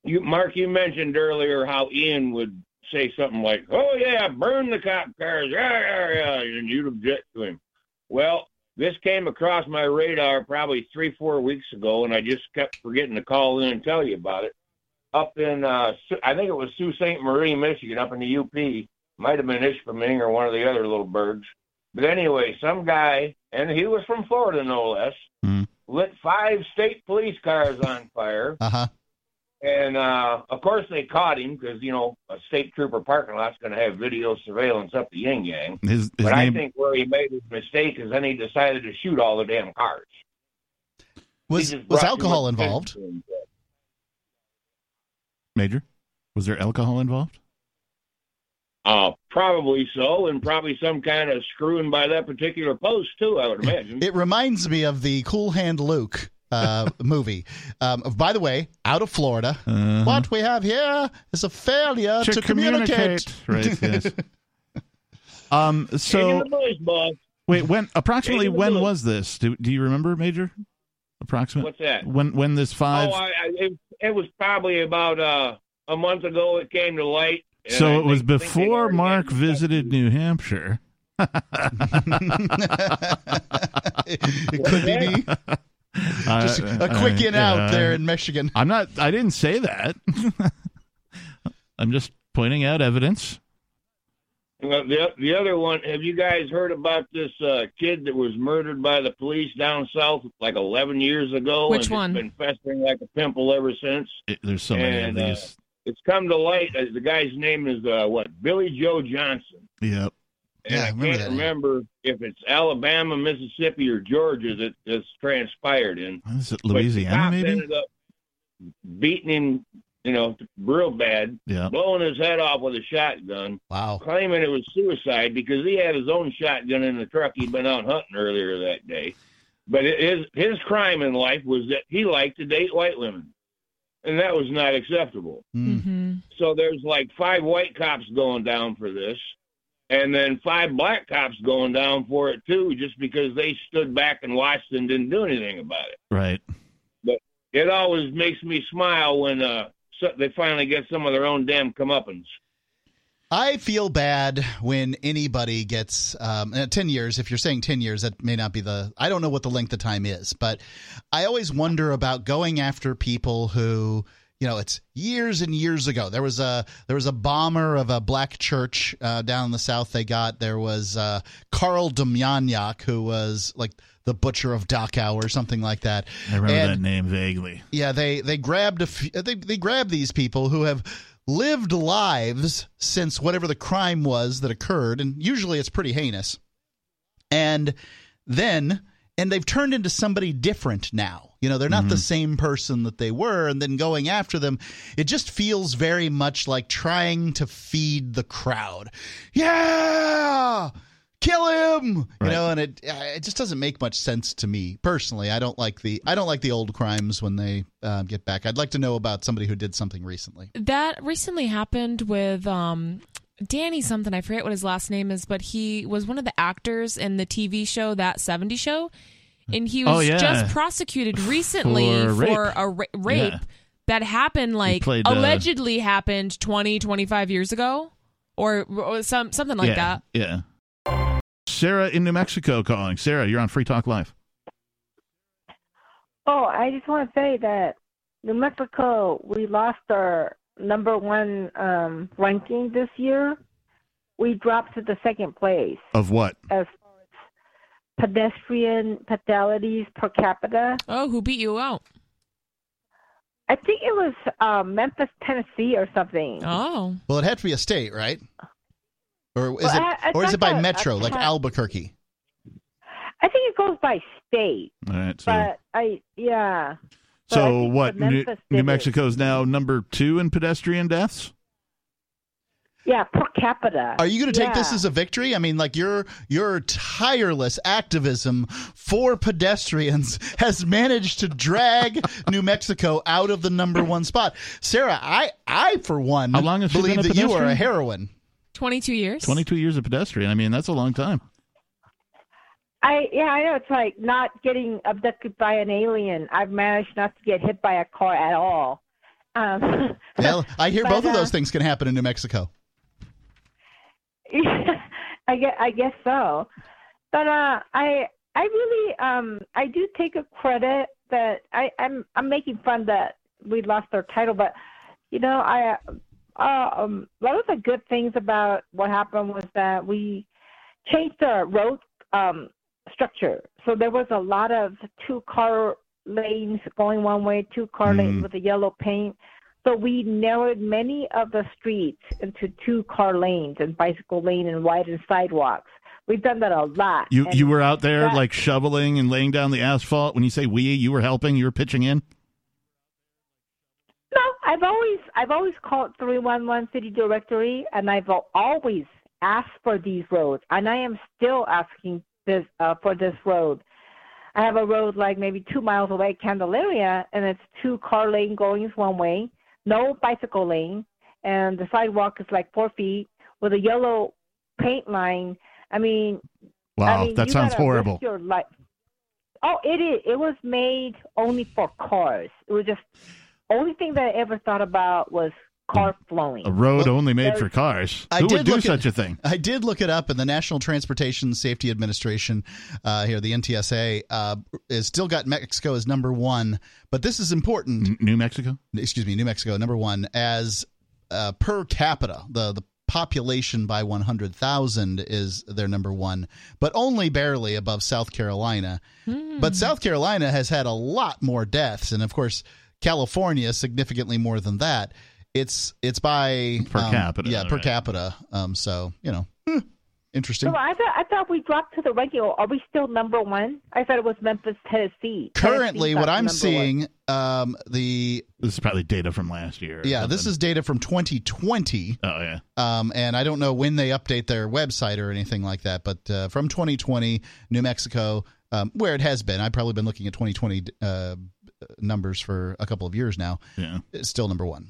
Mark, you mentioned earlier how Ian would say something like, "Oh yeah, burn the cop cars," and you'd object to him. Well, this came across my radar probably 3-4 weeks ago, and I just kept forgetting to call in and tell you about it. Up in, I think it was Sault Ste. Marie, Michigan, up in the UP. Might have been Ishpeming or one of the other little birds. But anyway, some guy, and he was from Florida no less, lit 5 state police cars on fire. Uh-huh. And, of course, they caught him because, a state trooper parking lot's going to have video surveillance up the yin-yang. But I think where he made his mistake is then he decided to shoot all the damn cars. Was alcohol involved? Major, was there alcohol involved? Probably so, and probably some kind of screwing by that particular post, too, I would imagine. It reminds me of the Cool Hand Luke movie. By the way, out of Florida, what we have here is a failure to communicate. Right, yes. So, wait, approximately when was this? Do you remember, Major? Approximately? What's that? When this five... Oh, it was probably about a month ago it came to light. So it was before Mark visited New Hampshire. It could be me. Just a quick in-out there in Michigan. I didn't say that. I'm just pointing out evidence. Well, the other one, have you guys heard about this kid that was murdered by the police down south like 11 years ago? Which one? It's been festering like a pimple ever since. There's so many of these. It's come to light. The guy's name is, Billy Joe Johnson. Yep. And I can't remember if it's Alabama, Mississippi, or Georgia that that's transpired in. Is it Louisiana, maybe? Ended up beating him. Real bad, blowing his head off with a shotgun, claiming it was suicide because he had his own shotgun in the truck. He'd been out hunting earlier that day. But his crime in life was that he liked to date white women, and that was not acceptable. Mm-hmm. So there's like 5 white cops going down for this, and then 5 black cops going down for it, too, just because they stood back and watched and didn't do anything about it. Right. But it always makes me smile when... so they finally get some of their own damn comeuppance. I feel bad when anybody gets 10 years. If you're saying 10 years, that may not be I don't know what the length of time is, but I always wonder about going after people who, it's years and years ago. There was a bomber of a black church down in the South they got. There was Carl Demjanjuk, who was like the butcher of Dachau or something like that. I remember that name vaguely. Yeah, they grabbed they grabbed these people who have lived lives since whatever the crime was that occurred, and usually it's pretty heinous. And they've turned into somebody different now. They're not the same person that they were, and then going after them, it just feels very much like trying to feed the crowd. Yeah! Kill him, right. And it just doesn't make much sense to me personally. I don't like the old crimes when they get back. I'd like to know about somebody who did something recently. That recently happened with Danny something. I forget what his last name is, but he was one of the actors in the TV show That 70s Show, and he was just prosecuted recently for a rape that happened allegedly happened 20, 25 years ago or something like that. Yeah. Sarah in New Mexico calling. Sarah, you're on Free Talk Live. Oh, I just want to say that New Mexico, we lost our #1 ranking this year. We dropped to the 2nd place. Of what? As far as pedestrian fatalities per capita. Oh, who beat you out? I think it was Memphis, Tennessee or something. Oh. Well, it had to be a state, right? Or is it by metro, like Albuquerque? I think it goes by state. All right. So, but yeah. So what, New Mexico's now number 2 in pedestrian deaths? Yeah, per capita. Are you going to take this as a victory? I mean, like your tireless activism for pedestrians has managed to drag New Mexico out of the number 1 spot. Sarah, I for one, believe that you are a heroine. 22 years? 22 years of pedestrian. I mean, that's a long time. Yeah, I know. It's like not getting abducted by an alien. I've managed not to get hit by a car at all. Well, I hear both of those things can happen in New Mexico. Yeah, I guess so. But I really I do take a credit that I'm making fun that we lost our title, but you know one of the good things about what happened was that we changed the road structure. So there was a lot of 2-car lanes going one way, 2-car lanes with the yellow paint. So we narrowed many of the streets into 2-car lanes and bicycle lane and widened sidewalks. We've done that a lot. You were out there like shoveling and laying down the asphalt. When you say we, you were helping, you were pitching in? No, I've always called 311 City Directory, and I've always asked for these roads, and I am still asking this for this road. I have a road like maybe 2 miles away, Candelaria, and it's 2-car lane going one way, no bicycle lane, and the sidewalk is like 4 feet with a yellow paint line. I mean, wow, that sounds horrible. Oh, it is. It was made only for cars. It was just only thing that I ever thought about was car flowing. A road only made for cars. Who would do such a thing? I did look it up, and the National Transportation Safety Administration here, the NTSA, has still got Mexico as number 1. But this is important. New Mexico? Excuse me, New Mexico, number 1, as per capita. The population by 100,000 is their number 1, but only barely above South Carolina. But South Carolina has had a lot more deaths, and, of course, California significantly more than that. It's by per capita. Yeah, per capita. So, you know, interesting. So I thought we dropped to the regular. Are we still number 1? I thought it was Memphis, Tennessee. Currently, what I'm seeing, this is probably data from last year. Yeah, this is data from 2020. Oh, yeah. And I don't know when they update their website or anything like that, but from 2020, New Mexico, where it has been. I've probably been looking at 2020 numbers for a couple of years now. Yeah. It's still number 1.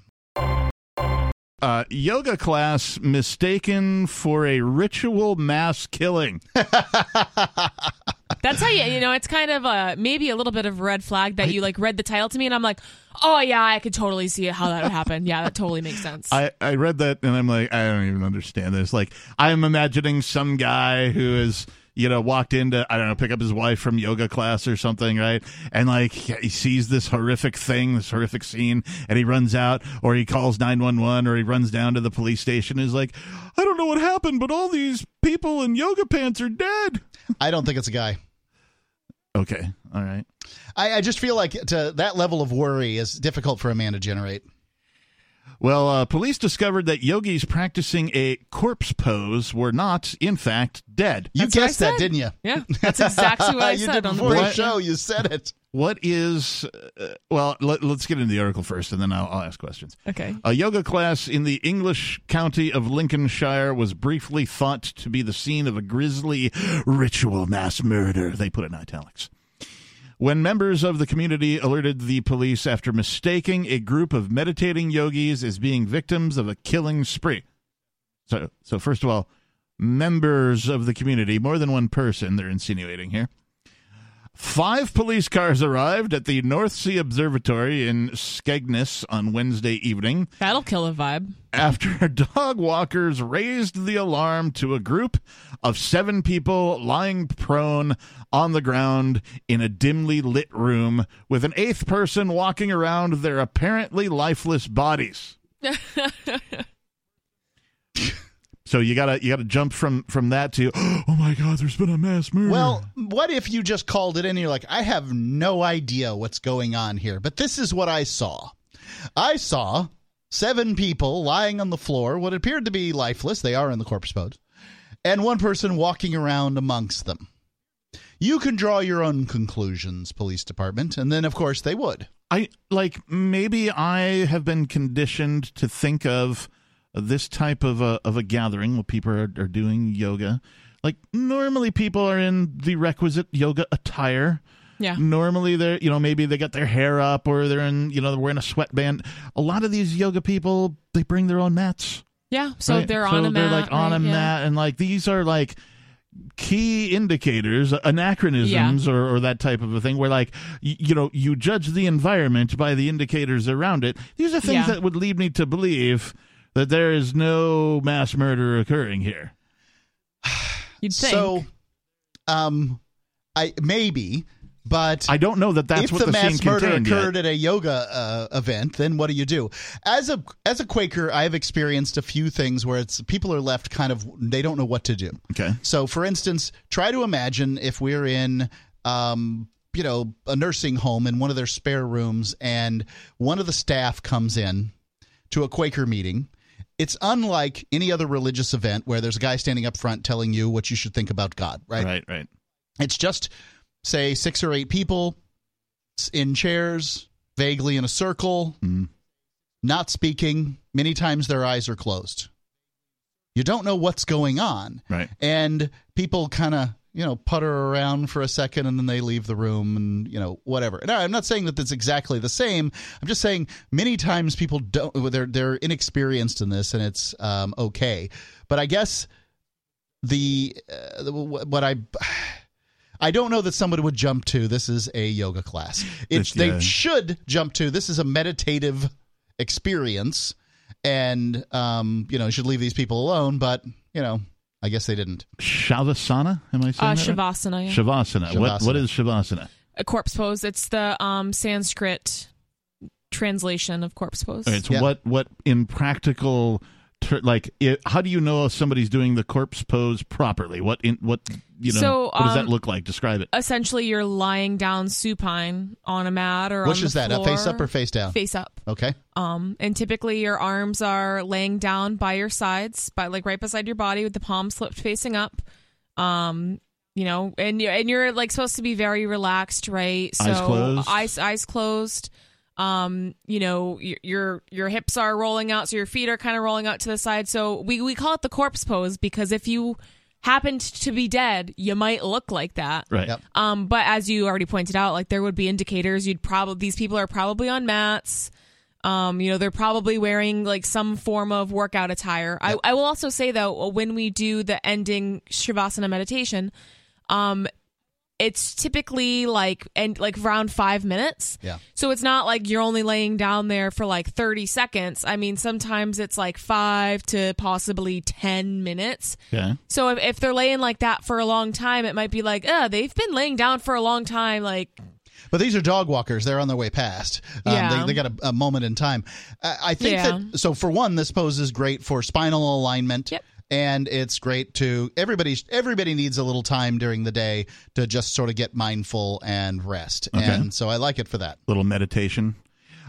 Yoga class mistaken for a ritual mass killing. That's how you know, it's kind of maybe a little bit of red flag that you like read the title to me and I'm like, oh yeah, I could totally see how that would happen. Yeah, that totally makes sense. I read that and I'm like, I don't even understand this. Like, I'm imagining some guy who is, you know, walked in to, I don't know, pick up his wife from yoga class or something, right? And, like, he sees this horrific thing, this horrific scene, and he runs out, or he calls 911, or he runs down to the police station and is like, I don't know what happened, but all these people in yoga pants are dead. I don't think it's a guy. Okay. All right. I just feel like that level of worry is difficult for a man to generate. Well, police discovered that yogis practicing a corpse pose were not, in fact, dead. You guessed that, didn't you? Yeah, that's exactly what I said. You did before the show. You said it. What is... well, let's get into the article first, and then I'll ask questions. Okay. A yoga class in the English county of Lincolnshire was briefly thought to be the scene of a grisly ritual mass murder. They put it in italics. When members of the community alerted the police after mistaking a group of meditating yogis as being victims of a killing spree. So first of all, members of the community, more than one person, they're insinuating here. 5 police cars arrived at the North Sea Observatory in Skegness on Wednesday evening. That'll kill a vibe. After dog walkers raised the alarm to a group of 7 people lying prone on the ground in a dimly lit room with an 8th person walking around their apparently lifeless bodies. So you gotta jump from that to, oh my God, there's been a mass murder. Well, what if you just called it in and you're like, I have no idea what's going on here, but this is what I saw. I saw 7 people lying on the floor, what appeared to be lifeless. They are in the corpse pose. and one person walking around amongst them. You can draw your own conclusions, police department, and then, of course, they would. Maybe I have been conditioned to think of this type of a gathering where people are doing yoga. Like, normally people are in the requisite yoga attire. Yeah. Normally they're, maybe they got their hair up or they're in, they're wearing a sweatband. A lot of these yoga people, they bring their own mats. Yeah, so right? They're on a mat. So they're mat, and these are key indicators, anachronisms, or that type of a thing where you judge the environment by the indicators around it. These are things that would lead me to believe that there is no mass murder occurring here. You'd think. So, but I don't know that that's what the mass murder occurred at a yoga event. Then what do you do? As a Quaker, I've experienced a few things where it's people are left kind of they don't know what to do. Okay. So, for instance, try to imagine if we're in a nursing home in one of their spare rooms, and one of the staff comes in to a Quaker meeting. It's unlike any other religious event where there's a guy standing up front telling you what you should think about God. Right. Right. Right. It's just. Say 6 or 8 people in chairs, vaguely in a circle, not speaking. Many times their eyes are closed. You don't know what's going on. Right. And people kind of, putter around for a second and then they leave the room and, whatever. Now, I'm not saying that that's exactly the same. I'm just saying many times people don't, they're inexperienced in this and it's okay. But I guess I don't know that somebody would jump to, this is a yoga class. They should jump to, this is a meditative experience, and, you should leave these people alone, but, I guess they didn't. Shavasana? Am I saying that right? Shavasana, yeah. Shavasana. What is Shavasana? A corpse pose. It's the Sanskrit translation of corpse pose. It's what in practical... how do you know if somebody's doing the corpse pose properly? What does that look like? Describe it. Essentially, you're lying down supine on a mat or on the floor. Which is that? A face up or face down? Face up. Okay. And typically your arms are laying down by your sides, right beside your body, with the palms flipped facing up. And you're supposed to be very relaxed, right? So eyes closed. Eyes closed. Your hips are rolling out, so your feet are kind of rolling out to the side. So we call it the corpse pose because if you happened to be dead, you might look like that. Right. Yep. But as you already pointed out, there would be indicators. These people are probably on mats. They're probably wearing some form of workout attire. Yep. I will also say though, when we do the ending Shavasana meditation, it's typically around 5 minutes. Yeah. So it's not you're only laying down there for 30 seconds. I mean, sometimes it's 5 to possibly 10 minutes. Yeah. So if they're laying like that for a long time, it might be they've been laying down for a long time. But these are dog walkers. They're on their way past. They got a moment in time. I think that, so for one, this pose is great for spinal alignment. Yep. And it's great to everybody needs a little time during the day to just sort of get mindful and rest. Okay. And so I like it for that. Little meditation.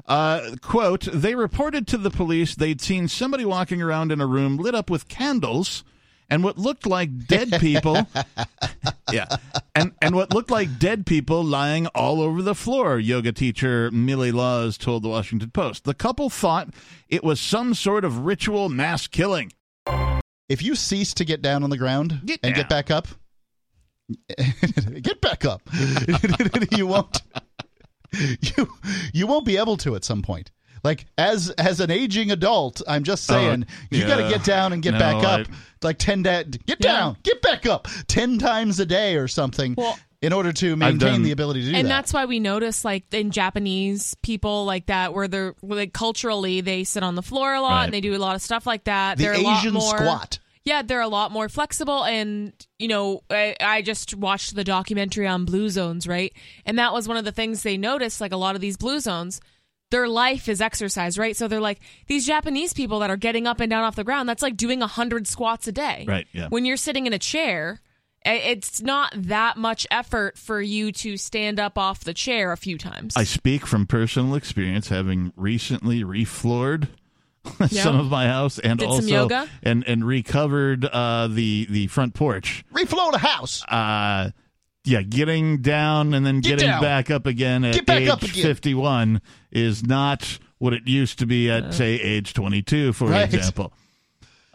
Quote, they reported to the police they'd seen somebody walking around in a room lit up with candles and what looked like dead people. Yeah. And what looked like dead people lying all over the floor, yoga teacher Millie Laws told the Washington Post. The couple thought it was some sort of ritual mass killing. If you cease to get down on the ground and get back up, you won't be able to at some point. As an aging adult, I'm just saying, you got to get down and get back up. 10 days, get down, get back up 10 times a day or something. Well, in order to maintain the ability to do that. And that's why we notice, in Japanese people that, where they're, culturally, they sit on the floor a lot, right, and they do a lot of stuff like that. The Asian squat. Yeah, they're a lot more flexible, and, I just watched the documentary on Blue Zones, right? And that was one of the things they noticed, a lot of these Blue Zones, their life is exercise, right? So they're these Japanese people that are getting up and down off the ground, that's doing 100 squats a day. Right, yeah. When you're sitting in a chair... It's not that much effort for you to stand up off the chair a few times. I speak from personal experience, having recently refloored some of my house, and did also some yoga, and recovered the front porch. Reflow the house. Yeah, getting down and then getting back up again at age 51 is not what it used to be at, say, age 22, for example.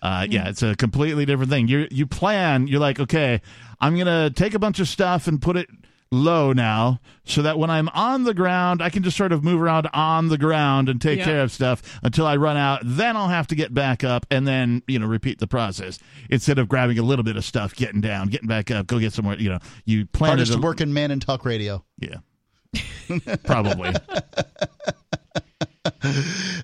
Yeah, it's a completely different thing. You plan. You're like, okay, I'm going to take a bunch of stuff and put it low now so that when I'm on the ground, I can just sort of move around on the ground and take care of stuff until I run out. Then I'll have to get back up and then, repeat the process instead of grabbing a little bit of stuff, getting down, getting back up, go get somewhere. You plan. Hardest working man in talk radio. Yeah, probably.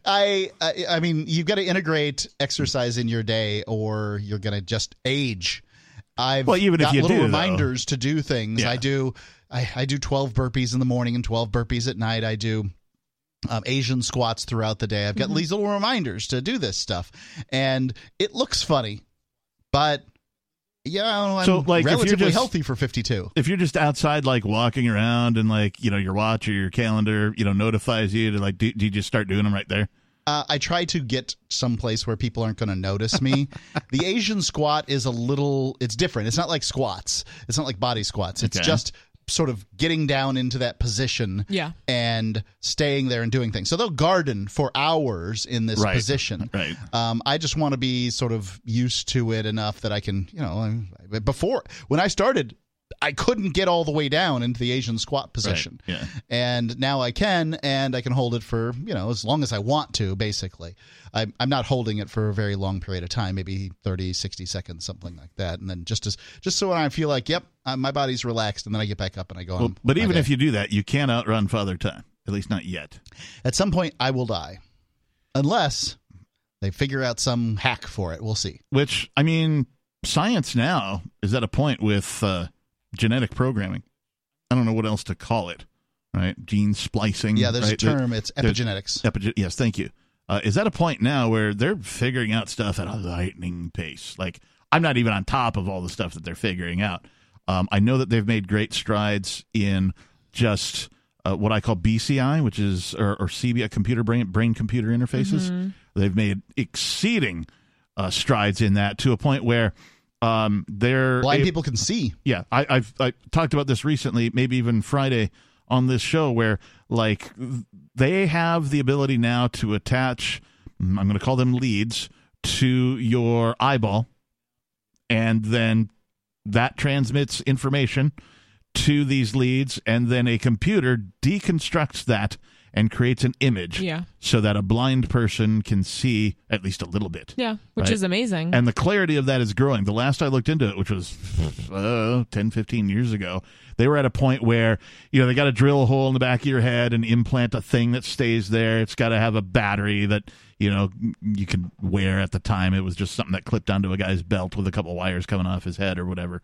I mean, you've got to integrate exercise in your day, or you're going to just age. I've got little reminders to do things. Yeah. I do 12 burpees in the morning and 12 burpees at night. I do Asian squats throughout the day. I've got these little reminders to do this stuff, and it looks funny, but relatively healthy for 52. If you're just outside, walking around, and your watch or your calendar, notifies you to do you just start doing them right there? I try to get someplace where people aren't going to notice me. The Asian squat is it's different. It's not like squats. It's not like body squats. It's just sort of getting down into that position and staying there and doing things. So they'll garden for hours in this position. Right. I just want to be sort of used to it enough that I can, before, when I started, I couldn't get all the way down into the Asian squat position. Right. Yeah. And now I can, and I can hold it for, as long as I want to, basically. I'm not holding it for a very long period of time, maybe 30, 60 seconds, something like that. And then just so I feel like, my body's relaxed, and then I get back up and I go on. But even if you do that, you can't outrun Father Time, at least not yet. At some point, I will die. Unless they figure out some hack for it. We'll see. Which, science now is at a point with... genetic programming. I don't know what else to call it, right? Gene splicing. Yeah, there's a term. It's epigenetics. Yes, thank you. Is that a point now where they're figuring out stuff at a lightning pace? I'm not even on top of all the stuff that they're figuring out. I know that they've made great strides in just what I call BCI, which is or CBI, computer brain-computer interfaces. Mm-hmm. They've made exceeding strides in that to a point where blind people can see. Yeah, I talked about this recently, maybe even Friday on this show, where they have the ability now to attach, I'm going to call them leads, to your eyeball, and then that transmits information to these leads, and then a computer deconstructs that and creates an image so that a blind person can see at least a little bit. Yeah, which is amazing. And the clarity of that is growing. The last I looked into it, which was 10, 15 years ago, they were at a point where, they got to drill a hole in the back of your head and implant a thing that stays there. It's got to have a battery that, you can wear at the time. It was just something that clipped onto a guy's belt with a couple wires coming off his head or whatever.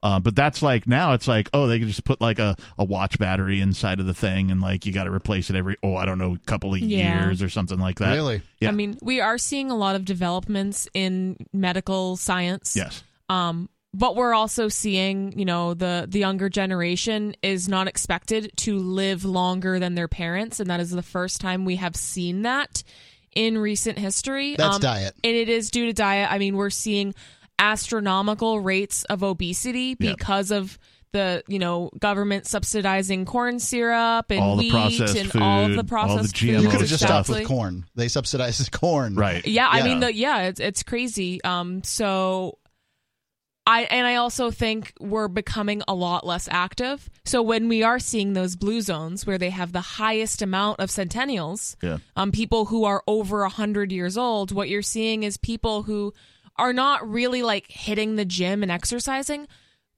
But that's now it's they can just put a watch battery inside of the thing, and you got to replace it every, couple of years or something like that. Really? Yeah. We are seeing a lot of developments in medical science. Yes. But we're also seeing, the younger generation is not expected to live longer than their parents. And that is the first time we have seen that in recent history. That's diet. And it is due to diet. We're seeing astronomical rates of obesity because of the government subsidizing corn syrup and all the processed food, all of the processed food. You could have just stopped with corn. They subsidize corn, right? Yeah, it's crazy. So I also think we're becoming a lot less active. So when we are seeing those blue zones where they have the highest amount of centennials, people who are over 100 years old, what you're seeing is people who are not really hitting the gym and exercising.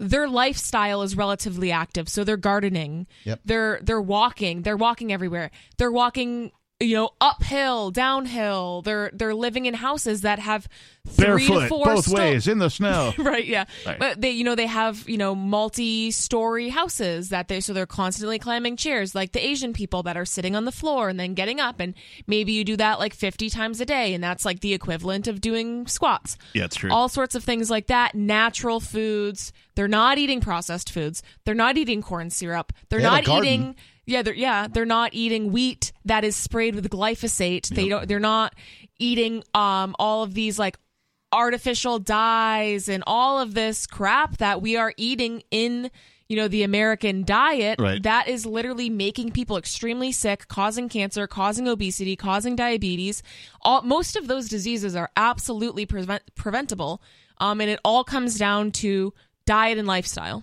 Their lifestyle is relatively active, so they're gardening. Yep. They're walking. They're walking everywhere. They're walking, uphill, downhill. They're living in houses that have three to four both ways in the snow. Right, yeah. Right. But they have, multi-story houses that they're constantly climbing chairs, like the Asian people that are sitting on the floor and then getting up, and maybe you do that 50 times a day, and that's the equivalent of doing squats. Yeah, it's true. All sorts of things like that, natural foods. They're not eating processed foods. They're not eating corn syrup. They're not eating wheat. that is sprayed with glyphosate. Yep. They're not eating all of these like artificial dyes and all of this crap that we are eating in the American diet, right, that is literally making people extremely sick, causing cancer, causing obesity, causing diabetes. Most of those diseases are absolutely preventable, and it all comes down to diet and lifestyle.